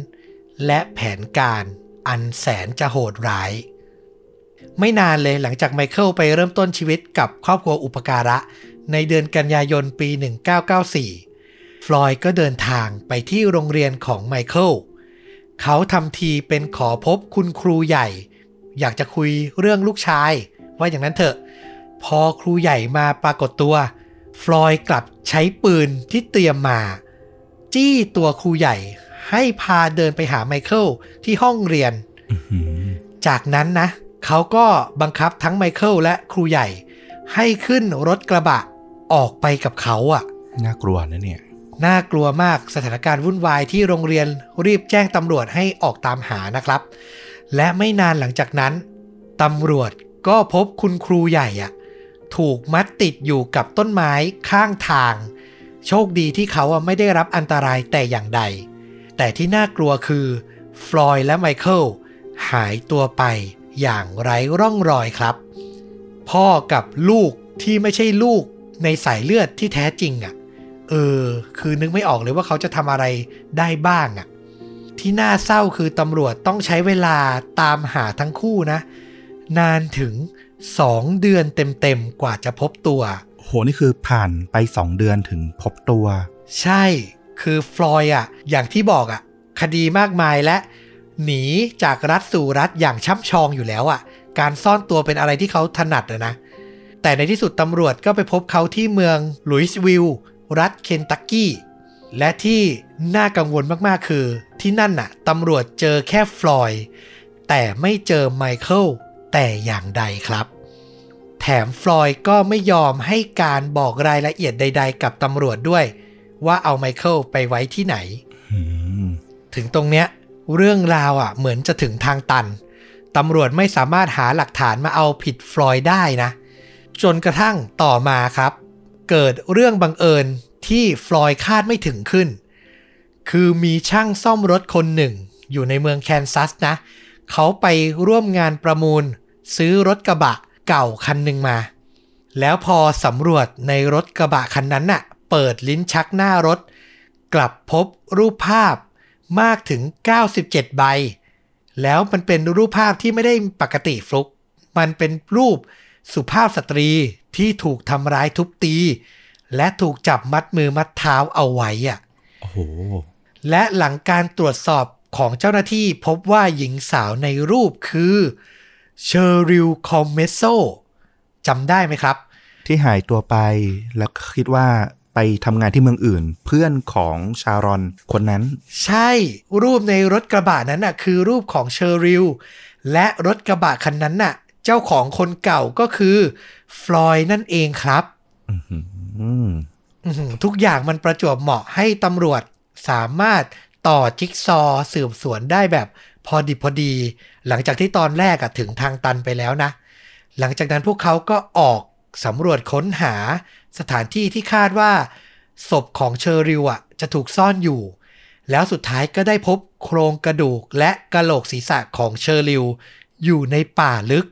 และแผนการอันแสนจะโหดร้ายไม่นานเลยหลังจากไมเคิลไปเริ่มต้นชีวิตกับครอบครัวอุปการะในเดือนกันยายนปีหนึ่งเก้าเก้าสี่ฟลอยด์ก็เดินทางไปที่โรงเรียนของไมเคิลเขาทำทีเป็นขอพบคุณครูใหญ่อยากจะคุยเรื่องลูกชายว่าอย่างนั้นเถอะพอครูใหญ่มาปรากฏตัวฟลอยด์กลับใช้ปืนที่เตรียมมาจี้ตัวครูใหญ่ให้พาเดินไปหาไมเคิลที่ห้องเรียน mm-hmm. จากนั้นนะเขาก็บังคับทั้งไมเคิลและครูใหญ่ให้ขึ้นรถกระบะออกไปกับเขาอ่ะน่ากลัวนะเนี่ยน่ากลัวมากสถานการณ์วุ่นวายที่โรงเรียนรีบแจ้งตำรวจให้ออกตามหานะครับและไม่นานหลังจากนั้นตำรวจก็พบคุณครูใหญ่อ่ะถูกมัดติดอยู่กับต้นไม้ข้างทางโชคดีที่เขาอ่ะไม่ได้รับอันตรายแต่อย่างใดแต่ที่น่ากลัวคือฟลอยด์และไมเคิลหายตัวไปอย่างไร้ร่องรอยครับพ่อกับลูกที่ไม่ใช่ลูกในสายเลือดที่แท้จริงอ่ะเออคือนึกไม่ออกเลยว่าเขาจะทำอะไรได้บ้างอ่ะที่น่าเศร้าคือตำรวจต้องใช้เวลาตามหาทั้งคู่นะนานถึงสองเดือนเต็มๆกว่าจะพบตัวโหนี่คือผ่านไปสองเดือนถึงพบตัวใช่คือฟลอยด์อ่ะอย่างที่บอกอ่ะคดีมากมายและหนีจากรัฐสู่รัฐอย่างช่ำชองอยู่แล้วอ่ะการซ่อนตัวเป็นอะไรที่เขาถนัดนะแต่ในที่สุดตำรวจก็ไปพบเขาที่เมืองลุยส์วิลล์รัฐเคนตักกี้และที่น่ากังวลมากๆคือที่นั่นน่ะตำรวจเจอแค่ฟลอยด์แต่ไม่เจอไมเคิลแต่อย่างใดครับแถมฟลอยด์ก็ไม่ยอมให้การบอกรายละเอียดใดๆกับตำรวจด้วยว่าเอาไมเคิลไปไว้ที่ไหน hmm. ถึงตรงเนี้ย เรื่องราวอ่ะเหมือนจะถึงทางตันตำรวจไม่สามารถหาหลักฐานมาเอาผิดฟลอยด์ได้นะจนกระทั่งต่อมาครับเกิดเรื่องบังเอิญที่ฟลอยด์คาดไม่ถึงขึ้นคือมีช่างซ่อมรถคนหนึ่งอยู่ในเมืองแคนซัสนะเขาไปร่วมงานประมูลซื้อรถกระบะเก่าคันหนึ่งมาแล้วพอสำรวจในรถกระบะคันนั้นน่ะเปิดลิ้นชักหน้ารถกลับพบรูปภาพมากถึงเก้าสิบเจ็ดใบแล้วมันเป็นรูปภาพที่ไม่ได้ปกติฟลุกมันเป็นรูปสุภาพสตรีที่ถูกทำร้ายทุบตีและถูกจับมัดมือมัดเท้าเอาไว้อ่ะโอ้โหและหลังการตรวจสอบของเจ้าหน้าที่พบว่าหญิงสาวในรูปคือเชอริลคอมเมโซจำได้ไหมครับที่หายตัวไปแล้วคิดว่าไปทำงานที่เมืองอื่นเพื่อนของชารอนคนนั้นใช่รูปในรถกระบะนั้นน่ะคือรูปของเชอริลและรถกระบะคันนั้นน่ะเจ้าของคนเก่าก็คือฟลอยด์นั่นเองครับทุกอย่างมันประจวบเหมาะให้ตำรวจสามารถต่อจิ๊กซอสืบสวนได้แบบพอดิบพอดีหลังจากที่ตอนแรกอะถึงทางตันไปแล้วนะหลังจากนั้นพวกเขาก็ออกสำรวจค้นหาสถานที่ที่คาดว่าศพของเชอริลอะจะถูกซ่อนอยู่แล้วสุดท้ายก็ได้พบโครงกระดูกและกะโหลกศีรษะของเชอริลอยู่ในป่าลึก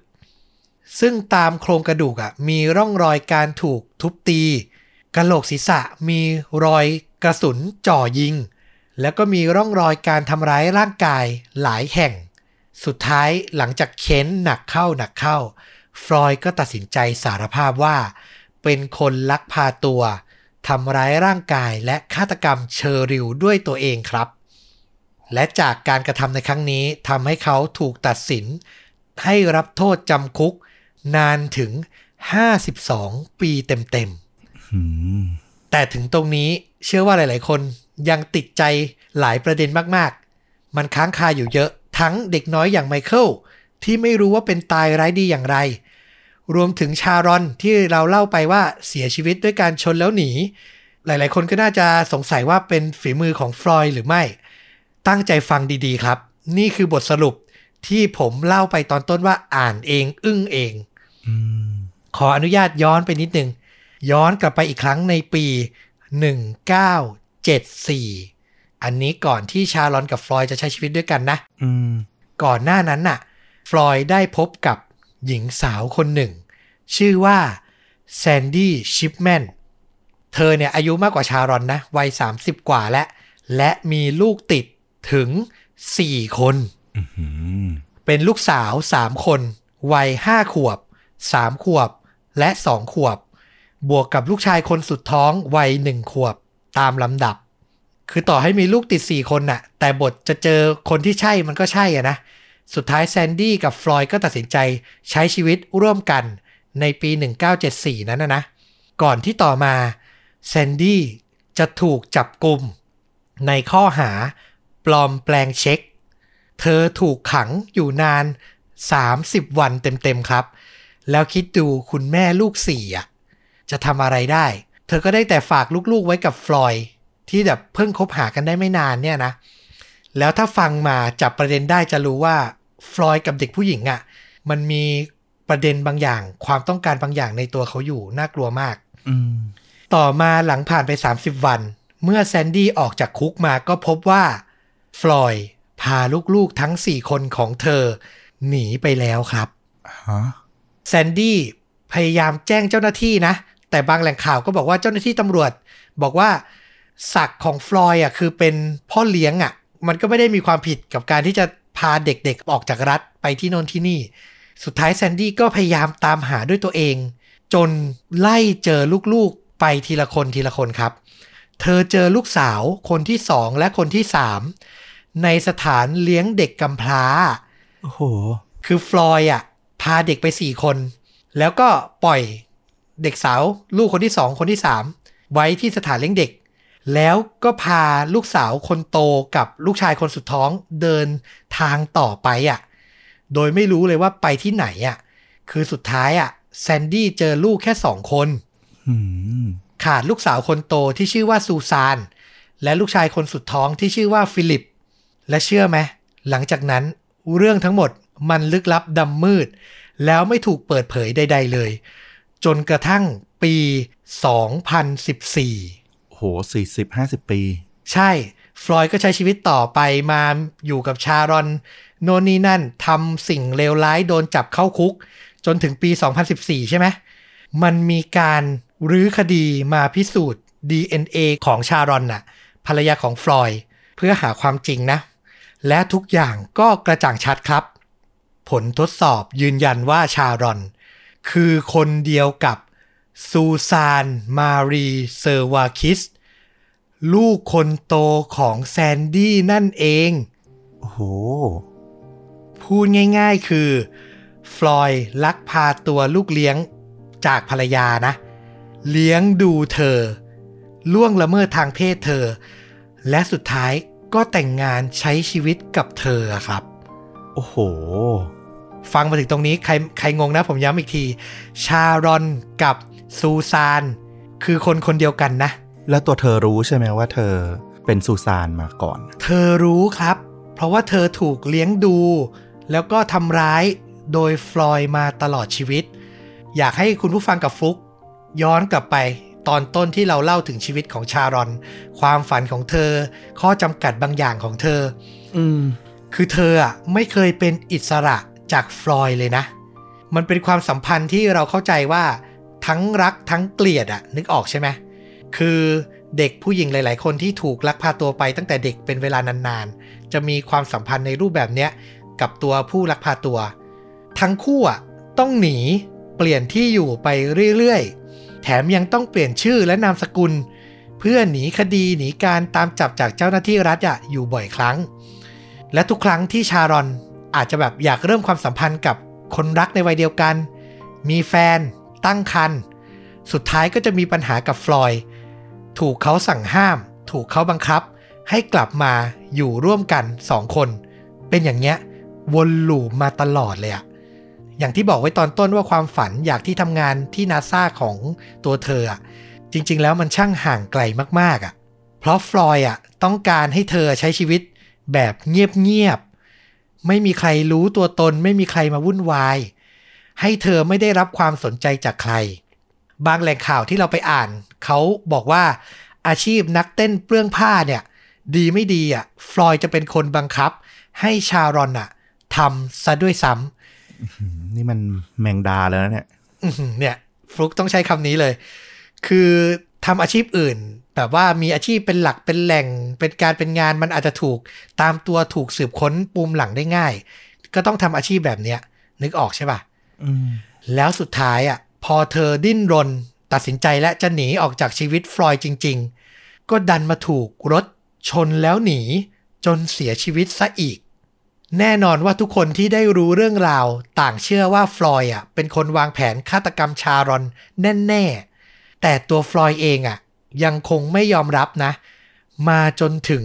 ซึ่งตามโครงกระดูกอะมีร่องรอยการถูกทุบตีกะโหลกศีรษะมีรอยกระสุนจ่อยิงแล้วก็มีร่องรอยการทำร้ายร่างกายหลายแห่งสุดท้ายหลังจากเค้นหนักเข้าหนักเข้าฟลอยด์ก็ตัดสินใจสารภาพว่าเป็นคนลักพาตัวทำร้ายร่างกายและฆาตกรรมเชอริลด้วยตัวเองครับและจากการกระทำในครั้งนี้ทำให้เขาถูกตัดสินให้รับโทษจำคุกนานถึงห้าสิบสองปีเต็มๆ hmm. แต่ถึงตรงนี้เชื่อว่าหลายๆคนยังติดใจหลายประเด็นมากๆมันค้างคาอยู่เยอะทั้งเด็กน้อยอย่างไมเคิลที่ไม่รู้ว่าเป็นตายร้ายดีอย่างไรรวมถึงชารอนที่เราเล่าไปว่าเสียชีวิตด้วยการชนแล้วหนีหลายๆคนก็น่าจะสงสัยว่าเป็นฝีมือของฟลอยด์หรือไม่ตั้งใจฟังดีๆครับนี่คือบทสรุปที่ผมเล่าไปตอนต้นว่าอ่านเองอึ้งเอง mm. ขออนุญาตย้อนไปนิดนึงย้อนกลับไปอีกครั้งในปีหนึ่งเก้าเจ็ดสี่อันนี้ก่อนที่ชารอนกับฟลอยด์จะใช้ชีวิตด้วยกันนะ mm. ก่อนหน้านั้นน่ะฟลอยด์ได้พบกับหญิงสาวคนหนึ่งชื่อว่าแซนดี้ชิปแมนเธอเนี่ยอายุมากกว่าชารอนนะวัยสามสิบกว่าและและมีลูกติดถึงสี่คนเป็นลูกสาวสามคนวัยห้าขวบสามขวบและสองขวบบวกกับลูกชายคนสุดท้องวัยหนึ่งขวบตามลำดับคือต่อให้มีลูกติดสี่คนน่ะแต่บทจะเจอคนที่ใช่มันก็ใช่อ่ะนะสุดท้ายแซนดี้กับฟลอยด์ก็ตัดสินใจใช้ชีวิตร่วมกันในปีหนึ่งเก้าเจ็ดสี่นั้นนะนะก่อนที่ต่อมาแซนดี้จะถูกจับกุมในข้อหาปลอมแปลงเช็คเธอถูกขังอยู่นานสามสิบวันเต็มๆครับแล้วคิดดูคุณแม่ลูกสี่อ่ะจะทำอะไรได้เธอก็ได้แต่ฝากลูกๆไว้กับฟลอยด์ที่แบบเพิ่งคบหากันได้ไม่นานเนี่ยนะแล้วถ้าฟังมาจับประเด็นได้จะรู้ว่าฟลอยด์กับเด็กผู้หญิงอ่ะมันมีประเด็นบางอย่างความต้องการบางอย่างในตัวเขาอยู่น่ากลัวมากต่อมาหลังผ่านไปสามสิบวันเมื่อแซนดี้ออกจากคุกมาก็พบว่าฟลอยด์พาลูกๆทั้งสี่คนของเธอหนีไปแล้วครับแซนดี้พยายามแจ้งเจ้าหน้าที่นะแต่บางแหล่งข่าวก็บอกว่าเจ้าหน้าที่ตำรวจบอกว่าศักดิ์ของฟลอยด์อ่ะคือเป็นพ่อเลี้ยงอ่ะมันก็ไม่ได้มีความผิดกับการที่จะพาเด็กๆออกจากรัฐไปที่โน่นที่นี่สุดท้ายแซนดี้ก็พยายามตามหาด้วยตัวเองจนไล่เจอลูกๆไปทีละคนทีละคนครับเธอเจอลูกสาวคนที่สองและคนที่สามในสถานเลี้ยงเด็กกำพร้าโอ้โหคือฟลอยด์อ่ะพาเด็กไปสี่คนแล้วก็ปล่อยเด็กสาวลูกคนที่สองคนที่สามไว้ที่สถานเลี้ยงเด็กแล้วก็พาลูกสาวคนโตกับลูกชายคนสุดท้องเดินทางต่อไปอ่ะโดยไม่รู้เลยว่าไปที่ไหนอ่ะคือสุดท้ายอ่ะแซนดี้เจอลูกแค่สองคน hmm. ขาดลูกสาวคนโตที่ชื่อว่าซูซานและลูกชายคนสุดท้องที่ชื่อว่าฟิลิปและเชื่อไหม หลังจากนั้นเรื่องทั้งหมดมันลึกลับดำมืดแล้วไม่ถูกเปิดเผยใดๆเลยจนกระทั่งปีสองพันสิบสี่โอ้โห สี่สิบห้าสิบ ปีใช่ฟลอยด์ก็ใช้ชีวิตต่อไปมาอยู่กับชารอนโน่นนี่นั่นทำสิ่งเลวร้ายโดนจับเข้าคุกจนถึงปีสองพันสิบสี่ใช่ไหมมันมีการรื้อคดีมาพิสูจน์ ดี เอ็น เอ ของชารอนน่ะภรรยาของฟลอยด์เพื่อหาความจริงนะและทุกอย่างก็กระจ่างชัดครับผลทดสอบยืนยันว่าชารอนคือคนเดียวกับซูซานมารีเซอร์วาคิสลูกคนโตของแซนดี้นั่นเองโอ้โหพูดง่ายๆคือฟลอยด์ลักพาตัวลูกเลี้ยงจากภรรยานะเลี้ยงดูเธอล่วงละเมิดทางเพศเธอและสุดท้ายก็แต่งงานใช้ชีวิตกับเธอครับโอ้โหฟังมาถึงตรงนี้ใครใครงงนะผมย้ำอีกทีชารอนกับซูซานคือคนคนเดียวกันนะแล้วตัวเธอรู้ใช่ไหมว่าเธอเป็นซูซานมาก่อนเธอรู้ครับเพราะว่าเธอถูกเลี้ยงดูแล้วก็ทำร้ายโดยฟลอยด์มาตลอดชีวิตอยากให้คุณผู้ฟังกับฟลุ๊กย้อนกลับไปตอนต้นที่เราเล่าถึงชีวิตของชารอนความฝันของเธอข้อจำกัดบางอย่างของเธออืมคือเธออ่ะไม่เคยเป็นอิสระจากฟลอยด์เลยนะมันเป็นความสัมพันธ์ที่เราเข้าใจว่าทั้งรักทั้งเกลียดอ่ะนึกออกใช่ไหมคือเด็กผู้หญิงหลายๆคนที่ถูกลักพาตัวไปตั้งแต่เด็กเป็นเวลานานๆจะมีความสัมพันธ์ในรูปแบบเนี้ยกับตัวผู้ลักพาตัวทั้งคู่อ่ะต้องหนีเปลี่ยนที่อยู่ไปเรื่อยๆแถมยังต้องเปลี่ยนชื่อและนามสกุลเพื่อหนีคดีหนีการตามจับจากเจ้าหน้าที่รัฐอ่ะอยู่บ่อยครั้งและทุกครั้งที่ชารอนอาจจะแบบอยากเริ่มความสัมพันธ์กับคนรักในวัยเดียวกันมีแฟนตั้งครรภ์สุดท้ายก็จะมีปัญหากับฟลอยด์ถูกเขาสั่งห้ามถูกเขาบังคับให้กลับมาอยู่ร่วมกันสองคนเป็นอย่างเงี้ยวนลูปมาตลอดเลยอะอย่างที่บอกไว้ตอนต้นว่าความฝันอยากที่ทำงานที่ NASA ของตัวเธออะจริงๆแล้วมันช่างห่างไกลมากๆอะเพราะฟลอยด์อะต้องการให้เธอใช้ชีวิตแบบเงียบๆไม่มีใครรู้ตัวตนไม่มีใครมาวุ่นวายให้เธอไม่ได้รับความสนใจจากใครบางแหล่งข่าวที่เราไปอ่านเขาบอกว่าอาชีพนักเต้นเปลื้องผ้าเนี่ยดีไม่ดีอ่ะฟลอยด์จะเป็นคนบังคับให้ชารอนอ่ะทำซะด้วยซ้ำนี่มันแมงดาแล้วนะเนี่ยเนี่ยฟลุกต้องใช้คำนี้เลยคือทำอาชีพอื่นแบบว่ามีอาชีพเป็นหลักเป็นแหล่งเป็นการเป็นงานมันอาจจะถูกตามตัวถูกสืบค้นปูมหลังได้ง่ายก็ต้องทำอาชีพแบบเนี้ยนึกออกใช่ป่ะอืมแล้วสุดท้ายอ่ะพอเธอดิ้นรนตัดสินใจและจะหนีออกจากชีวิตฟลอยด์จริงๆก็ดันมาถูกรถชนแล้วหนีจนเสียชีวิตซะอีกแน่นอนว่าทุกคนที่ได้รู้เรื่องราวต่างเชื่อว่าฟลอยด์อ่ะเป็นคนวางแผนฆาตกรรมชารอนแน่ๆแต่ตัวฟลอยด์เองอ่ะยังคงไม่ยอมรับนะมาจนถึง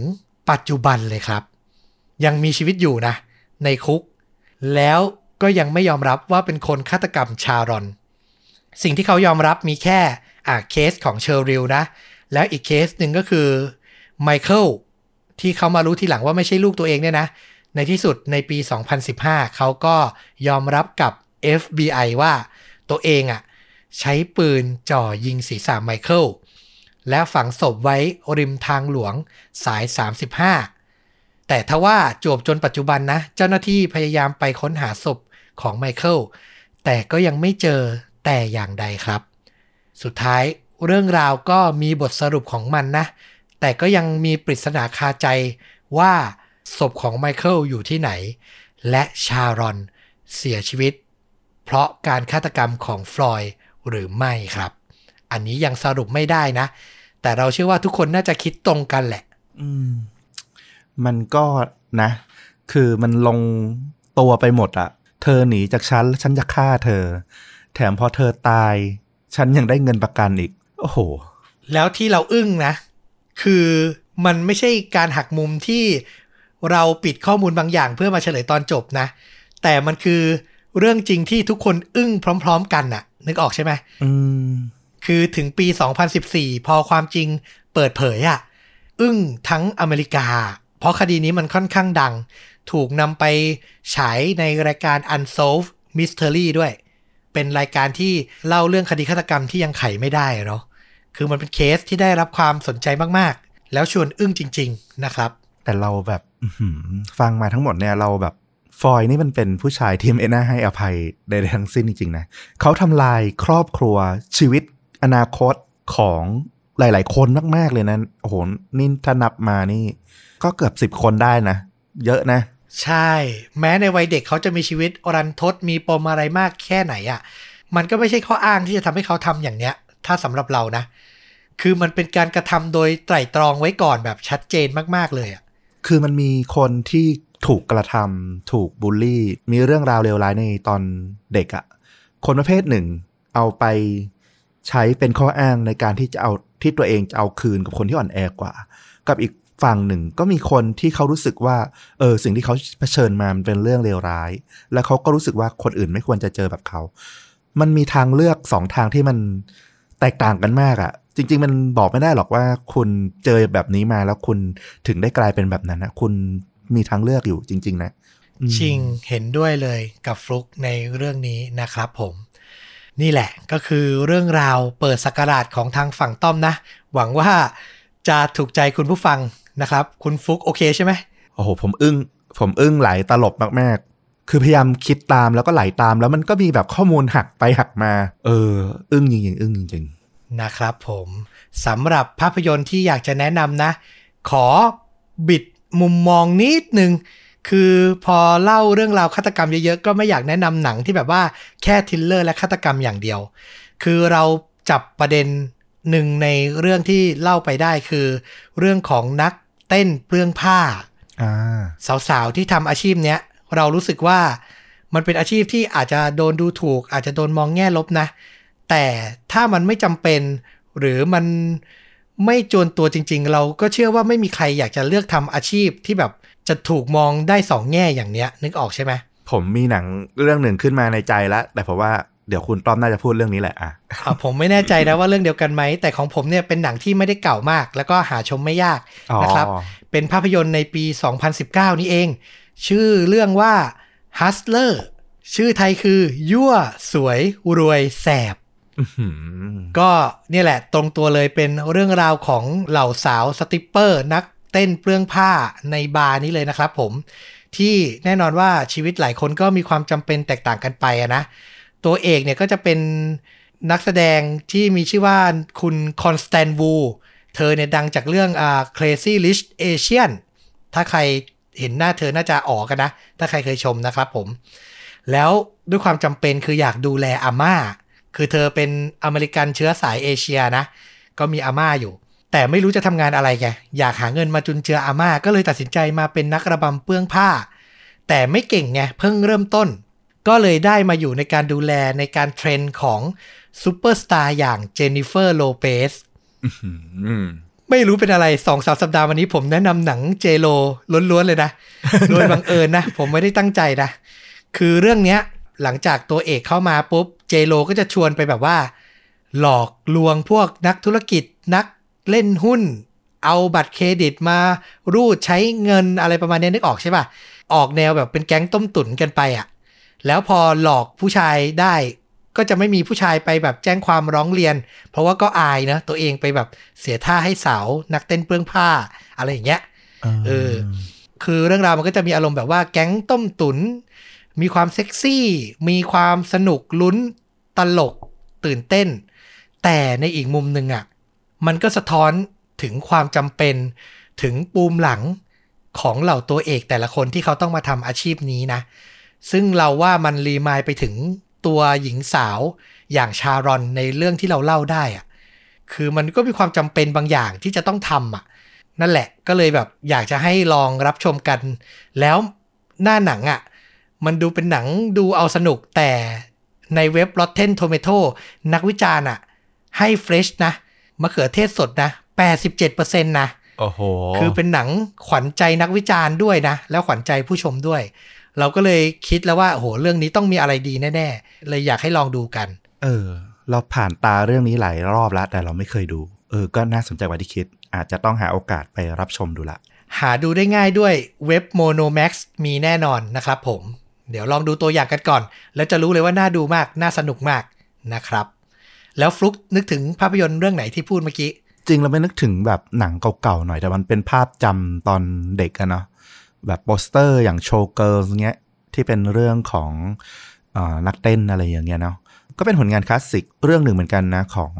ปัจจุบันเลยครับยังมีชีวิตอยู่นะในคุกแล้วก็ยังไม่ยอมรับว่าเป็นคนฆาตกรรมชารอนสิ่งที่เขายอมรับมีแค่อ่ะเคสของเชอริลนะแล้วอีกเคสหนึ่งก็คือไมเคิลที่เขามารู้ทีหลังว่าไม่ใช่ลูกตัวเองเนี่ยนะในที่สุดในปีสองพันสิบห้าเขาก็ยอมรับกับ เอฟ บี ไอ ว่าตัวเองอ่ะใช้ปืนจ่อยิงศีรษะไมเคิลและฝังศพไว้ริมทางหลวงสายสามสิบห้าแต่ทว่าจวบจนปัจจุบันนะเจ้าหน้าที่พยายามไปค้นหาศพของไมเคิลแต่ก็ยังไม่เจอแต่อย่างใดครับสุดท้ายเรื่องราวก็มีบทสรุปของมันนะแต่ก็ยังมีปริศนาคาใจว่าศพของไมเคิลอยู่ที่ไหนและชารอนเสียชีวิตเพราะการฆาตกรรมของฟลอยด์หรือไม่ครับอันนี้ยังสรุปไม่ได้นะแต่เราเชื่อว่าทุกคนน่าจะคิดตรงกันแหละอืมมันก็นะคือมันลงตัวไปหมดอะเธอหนีจากฉันฉันจะฆ่าเธอแถมพอเธอตายฉันยังได้เงินประกันอีกโอ้โหแล้วที่เราอึ้งนะคือมันไม่ใช่การหักมุมที่เราปิดข้อมูลบางอย่างเพื่อมาเฉลยตอนจบนะแต่มันคือเรื่องจริงที่ทุกคนอึ้งพร้อมๆกันน่ะนึกออกใช่ไหมอืมคือถึงปีสองพันสิบสี่พอความจริงเปิดเผยอ่ะอึ้งทั้งอเมริกาเพราะคดีนี้มันค่อนข้างดัง ถูกนำไปฉายในรายการ Unsolved Mystery ด้วยเป็นรายการที่เล่าเรื่องคดีฆาตกรรมที่ยังไขไม่ได้เนาะคือมันเป็นเคสที่ได้รับความสนใจมากๆแล้วชวนอึ้งจริงๆนะครับแต่เราแบบฟังมาทั้งหมดเนี่ยเราแบบฟอยนี่มันเป็นผู้ชายที่ไม่น่าให้อภัยใดๆทั้งสิ้นจริงๆนะเขาทำลายครอบครัวชีวิตอนาคตของหลายๆคนมากๆเลยนะโอ้โหนี่ถ้านับมานี่ก็เกือบสิบคนได้นะเยอะนะใช่แม้ในวัยเด็กเขาจะมีชีวิตอรันทดมีปมอะไรมากแค่ไหนอ่ะมันก็ไม่ใช่ข้ออ้างที่จะทำให้เขาทำอย่างเนี้ยถ้าสำหรับเรานะคือมันเป็นการกระทำโดยไตร่ตรองไว้ก่อนแบบชัดเจนมากๆเลยอ่ะคือมันมีคนที่ถูกกระทำถูกบูลลี่มีเรื่องราวเลวร้ายในตอนเด็กอะคนประเภทหนึ่งเอาไปใช้เป็นข้ออ้างในการที่จะเอาที่ตัวเองจะเอาคืนกับคนที่อ่อนแอกว่ากับอีกฝั่งหนึ่งก็มีคนที่เขารู้สึกว่าเออสิ่งที่เขาเผชิญมามันเป็นเรื่องเลวร้ายและเขาก็รู้สึกว่าคนอื่นไม่ควรจะเจอแบบเขามันมีทางเลือกสองทางที่มันแตกต่างกันมากอะจริงๆมันบอกไม่ได้หรอกว่าคุณเจอแบบนี้มาแล้วคุณถึงได้กลายเป็นแบบนั้นนะคุณมีทางเลือกอยู่จริงๆนะจริงเห็นด้วยเลยกับฟลุกในเรื่องนี้นะครับผมนี่แหละก็คือเรื่องราวเปิดศักราชของทางฝั่งต้อมนะหวังว่าจะถูกใจคุณผู้ฟังนะครับคุณฟลุกโอเคใช่ไหมโอ้โหผมอึ้งผมอึ้งไหลตลบมากๆคือพยายามคิดตามแล้วก็ไหลตามแล้วมันก็มีแบบข้อมูลหักไปหักมาเอออึ้งจริงๆอึ้งจริงๆนะครับผมสำหรับภาพยนตร์ที่อยากจะแนะนำนะขอบิดมุมมองนิดนึงคือพอเล่าเรื่องราวฆาตกรรมเยอะๆก็ไม่อยากแนะนำหนังที่แบบว่าแค่ทริลเลอร์และฆาตกรรมอย่างเดียวคือเราจับประเด็นหนึ่งในเรื่องที่เล่าไปได้คือเรื่องของนักเต้นเปลืองผ้าสาวๆที่ทำอาชีพเนี้ยเรารู้สึกว่ามันเป็นอาชีพที่อาจจะโดนดูถูกอาจจะโดนมองแง่ลบนะแต่ถ้ามันไม่จำเป็นหรือมันไม่จวนตัวจริงๆเราก็เชื่อว่าไม่มีใครอยากจะเลือกทำอาชีพที่แบบจะถูกมองได้สองแง่อย่างเนี้ยนึกออกใช่ไหมผมมีหนังเรื่องหนึ่งขึ้นมาในใจแล้วแต่ผมว่าเดี๋ยวคุณต้อมน่าจะพูดเรื่องนี้แหละอ่ะ ผมไม่แน่ใจนะว่าเรื่องเดียวกันไหมแต่ของผมเนี่ยเป็นหนังที่ไม่ได้เก่ามากแล้วก็หาชมไม่ยากนะครับเป็นภาพยนตร์ในปีสองพันสิบเก้านี่เองชื่อเรื่องว่า Hustler ชื่อไทยคือยั่วสวยรวยแสบก็เนี่ยแหละตรงตัวเลยเป็นเรื่องราวของเหล่าสาวสตริปเปอร์นักเต้นเปลื้องผ้าในบาร์นี้เลยนะครับผมที่แน่นอนว่าชีวิตหลายคนก็มีความจำเป็นแตกต่างกันไปอะนะตัวเอกเนี่ยก็จะเป็นนักแสดงที่มีชื่อว่าคุณคอนสแตนวูเธอเนี่ยดังจากเรื่องอ่า Crazy Rich Asians ถ้าใครเห็นหน้าเธอน่าจะอ๋อกันนะถ้าใครเคยชมนะครับผมแล้วด้วยความจำเป็นคืออยากดูแลอาม่าคือเธอเป็นอเมริกันเชื้อสายเอเชียนะก็มีอาม่าอยู่แต่ไม่รู้จะทำงานอะไรแกอยากหาเงินมาจุนเจืออาม่าก็เลยตัดสินใจมาเป็นนักระบำเปลื้องผ้าแต่ไม่เก่งไงเพิ่งเริ่มต้นก็เลยได้มาอยู่ในการดูแลในการเทรนของซูเปอร์สตาร์อย่างเจนนิเฟอร์โลเปซไม่รู้เป็นอะไร สองถึงสาม สัปดาห์วันนี้ผมแนะนำหนังเจโลล้วนๆเลยนะ โดยบังเอิญนะผมไม่ได้ตั้งใจนะคือเรื่องเนี้ยหลังจากตัวเอกเข้ามาปุ๊บเจโลก็จะชวนไปแบบว่าหลอกลวงพวกนักธุรกิจนักเล่นหุ้นเอาบัตรเครดิตมารูดใช้เงินอะไรประมาณนี้นึกออกใช่ป่ะออกแนวแบบเป็นแก๊งต้มตุ๋นกันไปอ่ะแล้วพอหลอกผู้ชายได้ก็จะไม่มีผู้ชายไปแบบแจ้งความร้องเรียนเพราะว่าก็อายนะตัวเองไปแบบเสียท่าให้สาวนักเต้นเปลื้องผ้าอะไรอย่างเงี้ยเออคือเรื่องราวมันก็จะมีอารมณ์แบบว่าแก๊งต้มตุ๋นมีความเซ็กซี่มีความสนุกลุ้นตลกตื่นเต้นแต่ในอีกมุมหนึ่งอ่ะมันก็สะท้อนถึงความจำเป็นถึงปูมหลังของเหล่าตัวเอกแต่ละคนที่เขาต้องมาทำอาชีพนี้นะซึ่งเราว่ามันรีมายไปถึงตัวหญิงสาวอย่างชารอนในเรื่องที่เราเล่าได้อ่ะคือมันก็มีความจำเป็นบางอย่างที่จะต้องทำอ่ะนั่นแหละก็เลยแบบอยากจะให้ลองรับชมกันแล้วหน้าหนังอ่ะมันดูเป็นหนังดูเอาสนุกแต่ในเว็บ Rotten Tomatoes นักวิจารณ์อ่ะให้เฟรชนะมะเขือเทศสดนะ แปดสิบเจ็ดเปอร์เซ็นต์ นะโอ้โหคือเป็นหนังขวัญใจนักวิจารณ์ด้วยนะแล้วขวัญใจผู้ชมด้วยเราก็เลยคิดแล้วว่าโอ้โหเรื่องนี้ต้องมีอะไรดีแน่ๆเลยอยากให้ลองดูกันเออเราผ่านตาเรื่องนี้หลายรอบแล้วแต่เราไม่เคยดูเออก็น่าสนใจกว่าที่คิดอาจจะต้องหาโอกาสไปรับชมดูละ หาดูได้ง่ายด้วยเว็บ Monomax มีแน่นอนนะครับผมเดี๋ยวลองดูตัวอย่างกันก่อนแล้วจะรู้เลยว่าน่าดูมากน่าสนุกมากนะครับแล้วฟลุกนึกถึงภาพยนตร์เรื่องไหนที่พูดเมื่อกี้จริงเราไม่นึกถึงแบบหนังเก่าๆหน่อยแต่มันเป็นภาพจำตอนเด็กอะเนาะแบบโปสเตอร์อย่าง Showgirls เงี้ยที่เป็นเรื่องของเอ่อนักเต้นอะไรอย่างเงี้ยเนาะก็เป็นผลงานคลาสสิกเรื่องหนึ่งเหมือนกันนะของ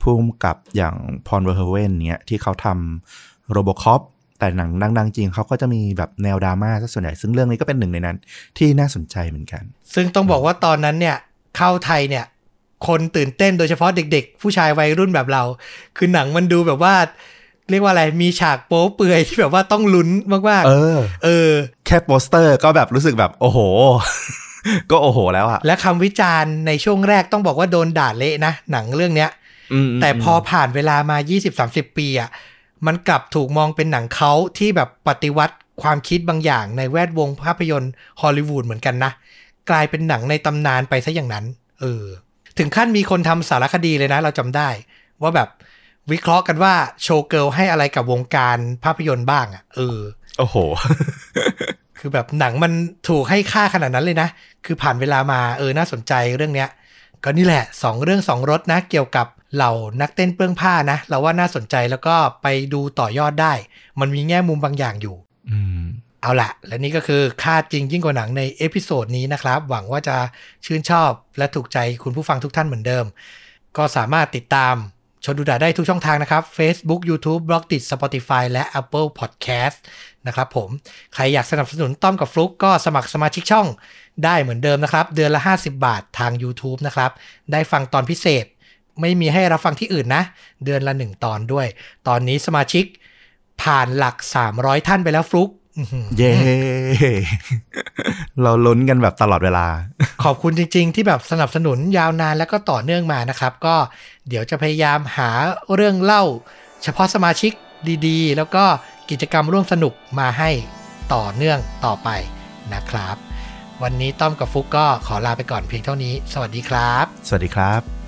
ผู้กำกับอย่าง Paul Verhoeven เงี้ยที่เขาทำ Robocop แต่หนังดังๆจริงเขาก็จะมีแบบแนวดราม่าซะส่วนใหญ่ซึ่งเรื่องนี้ก็เป็นหนึ่งในนั้นที่น่าสนใจเหมือนกันซึ่งต้องบอกว่าตอนนั้นเนี่ยเข้าไทยเนี่ยคนตื่นเต้นโดยเฉพาะเด็กๆผู้ชายวัยรุ่นแบบเราคือหนังมันดูแบบว่าเรียกว่าอะไรมีฉากโป๊เปื่อยที่แบบว่าต้องลุ้นมากๆเออเออแค่โปสเตอร์ก็แบบรู้สึกแบบโอ้โห ก็โอ้โหแล้วอะและคำวิจารณ์ในช่วงแรกต้องบอกว่าโดนด่าเละนะหนังเรื่องเนี้ยแต่พอผ่านเวลามา ยี่สิบถึงสามสิบ ปีอะมันกลับถูกมองเป็นหนังเขาที่แบบปฏิวัติความคิดบางอย่างในแวดวงภาพยนตร์ฮอลลีวูดเหมือนกันนะกลายเป็นหนังในตำนานไปซะอย่างนั้นเออถึงขั้นมีคนทำสารคดีเลยนะเราจำได้ว่าแบบวิเคราะห์กันว่าโชว์เกิร์ลให้อะไรกับวงการภาพยนตร์บ้างอ่ะเออโอ้โห คือแบบหนังมันถูกให้ค่าขนาดนั้นเลยนะคือผ่านเวลามาเออน่าสนใจเรื่องเนี้ยก็นี่แหละสองเรื่องสองรสนะเกี่ยวกับเหล่านักเต้นเปลื้องผ้านะเราว่าน่าสนใจแล้วก็ไปดูต่อยอดได้มันมีแง่มุมบางอย่างอยู่อืมเอาละและนี่ก็คือค่าจริงยิ่งกว่าหนังในเอพิโซดนี้นะครับหวังว่าจะชื่นชอบและถูกใจคุณผู้ฟังทุกท่านเหมือนเดิมก็สามารถติดตามชวนดูดะได้ทุกช่องทางนะครับ Facebook YouTube Blogdit Spotify และ Apple Podcast นะครับผมใครอยากสนับสนุนต้อมกับฟลุกก็สมัครสมาชิกช่องได้เหมือนเดิมนะครับเดือนละห้าสิบบาททาง YouTube นะครับได้ฟังตอนพิเศษไม่มีให้รับฟังที่อื่นนะเดือนละหนึ่งตอนด้วยตอนนี้สมาชิกผ่านหลักสามร้อยท่านไปแล้วฟลุกเย้ yeah. เราลุ้นกันแบบตลอดเวลา ขอบคุณจริงๆที่แบบสนับสนุนยาวนานแล้วก็ต่อเนื่องมานะครับก็เดี๋ยวจะพยายามหาเรื่องเล่าเฉพาะสมาชิกดีๆแล้วก็กิจกรรมร่วมสนุกมาให้ต่อเนื่องต่อไปนะครับวันนี้ต้อมกับฟุกก็ขอลาไปก่อนเพียงเท่านี้สวัสดีครับสวัสดีครับ